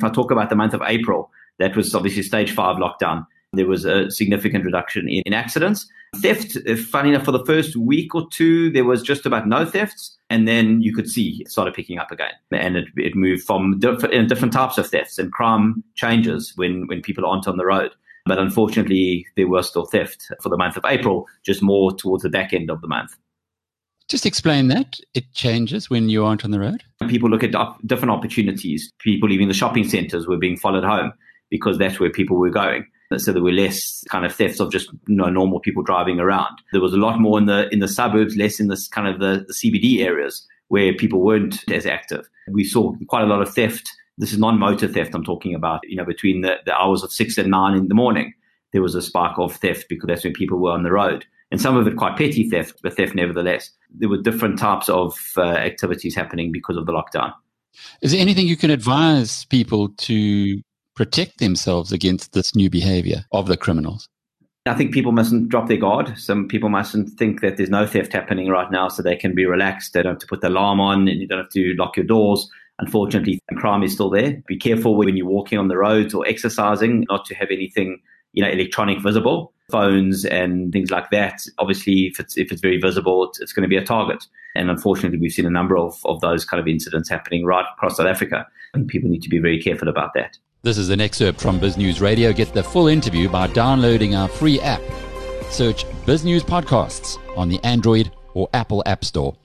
If I talk about the month of April, that was obviously stage 5 lockdown. There was a significant reduction in accidents. Theft, funny enough, for the first week or two, there was just about no thefts. And then you could see it started picking up again. And it moved from different types of thefts, and crime changes when people aren't on the road. But unfortunately, there was still theft for the month of April, just more towards the back end of the month. Just explain that. It changes when you aren't on the road? People look at different opportunities. People leaving the shopping centres were being followed home because that's where people were going. So there were less kind of thefts of just normal people driving around. There was a lot more in the suburbs, less in this kind of the CBD areas where people weren't as active. We saw quite a lot of theft. This is non-motor theft I'm talking about. Between the hours of 6 and 9 in the morning, there was a spike of theft because that's when people were on the road. And some of it quite petty theft, but theft nevertheless. There were different types of activities happening because of the lockdown. Is there anything you can advise people to protect themselves against this new behavior of the criminals? I think people mustn't drop their guard. Some people mustn't think that there's no theft happening right now, so they can be relaxed. They don't have to put the alarm on, and you don't have to lock your doors. Unfortunately, crime is still there. Be careful when you're walking on the roads or exercising, not to have anything electronic visible, phones and things like that. Obviously, if it's very visible, it's going to be a target. And unfortunately, we've seen a number of those kind of incidents happening right across South Africa. And people need to be very careful about that. This is an excerpt from Biz News Radio. Get the full interview by downloading our free app. Search Biz News Podcasts on the Android or Apple App Store.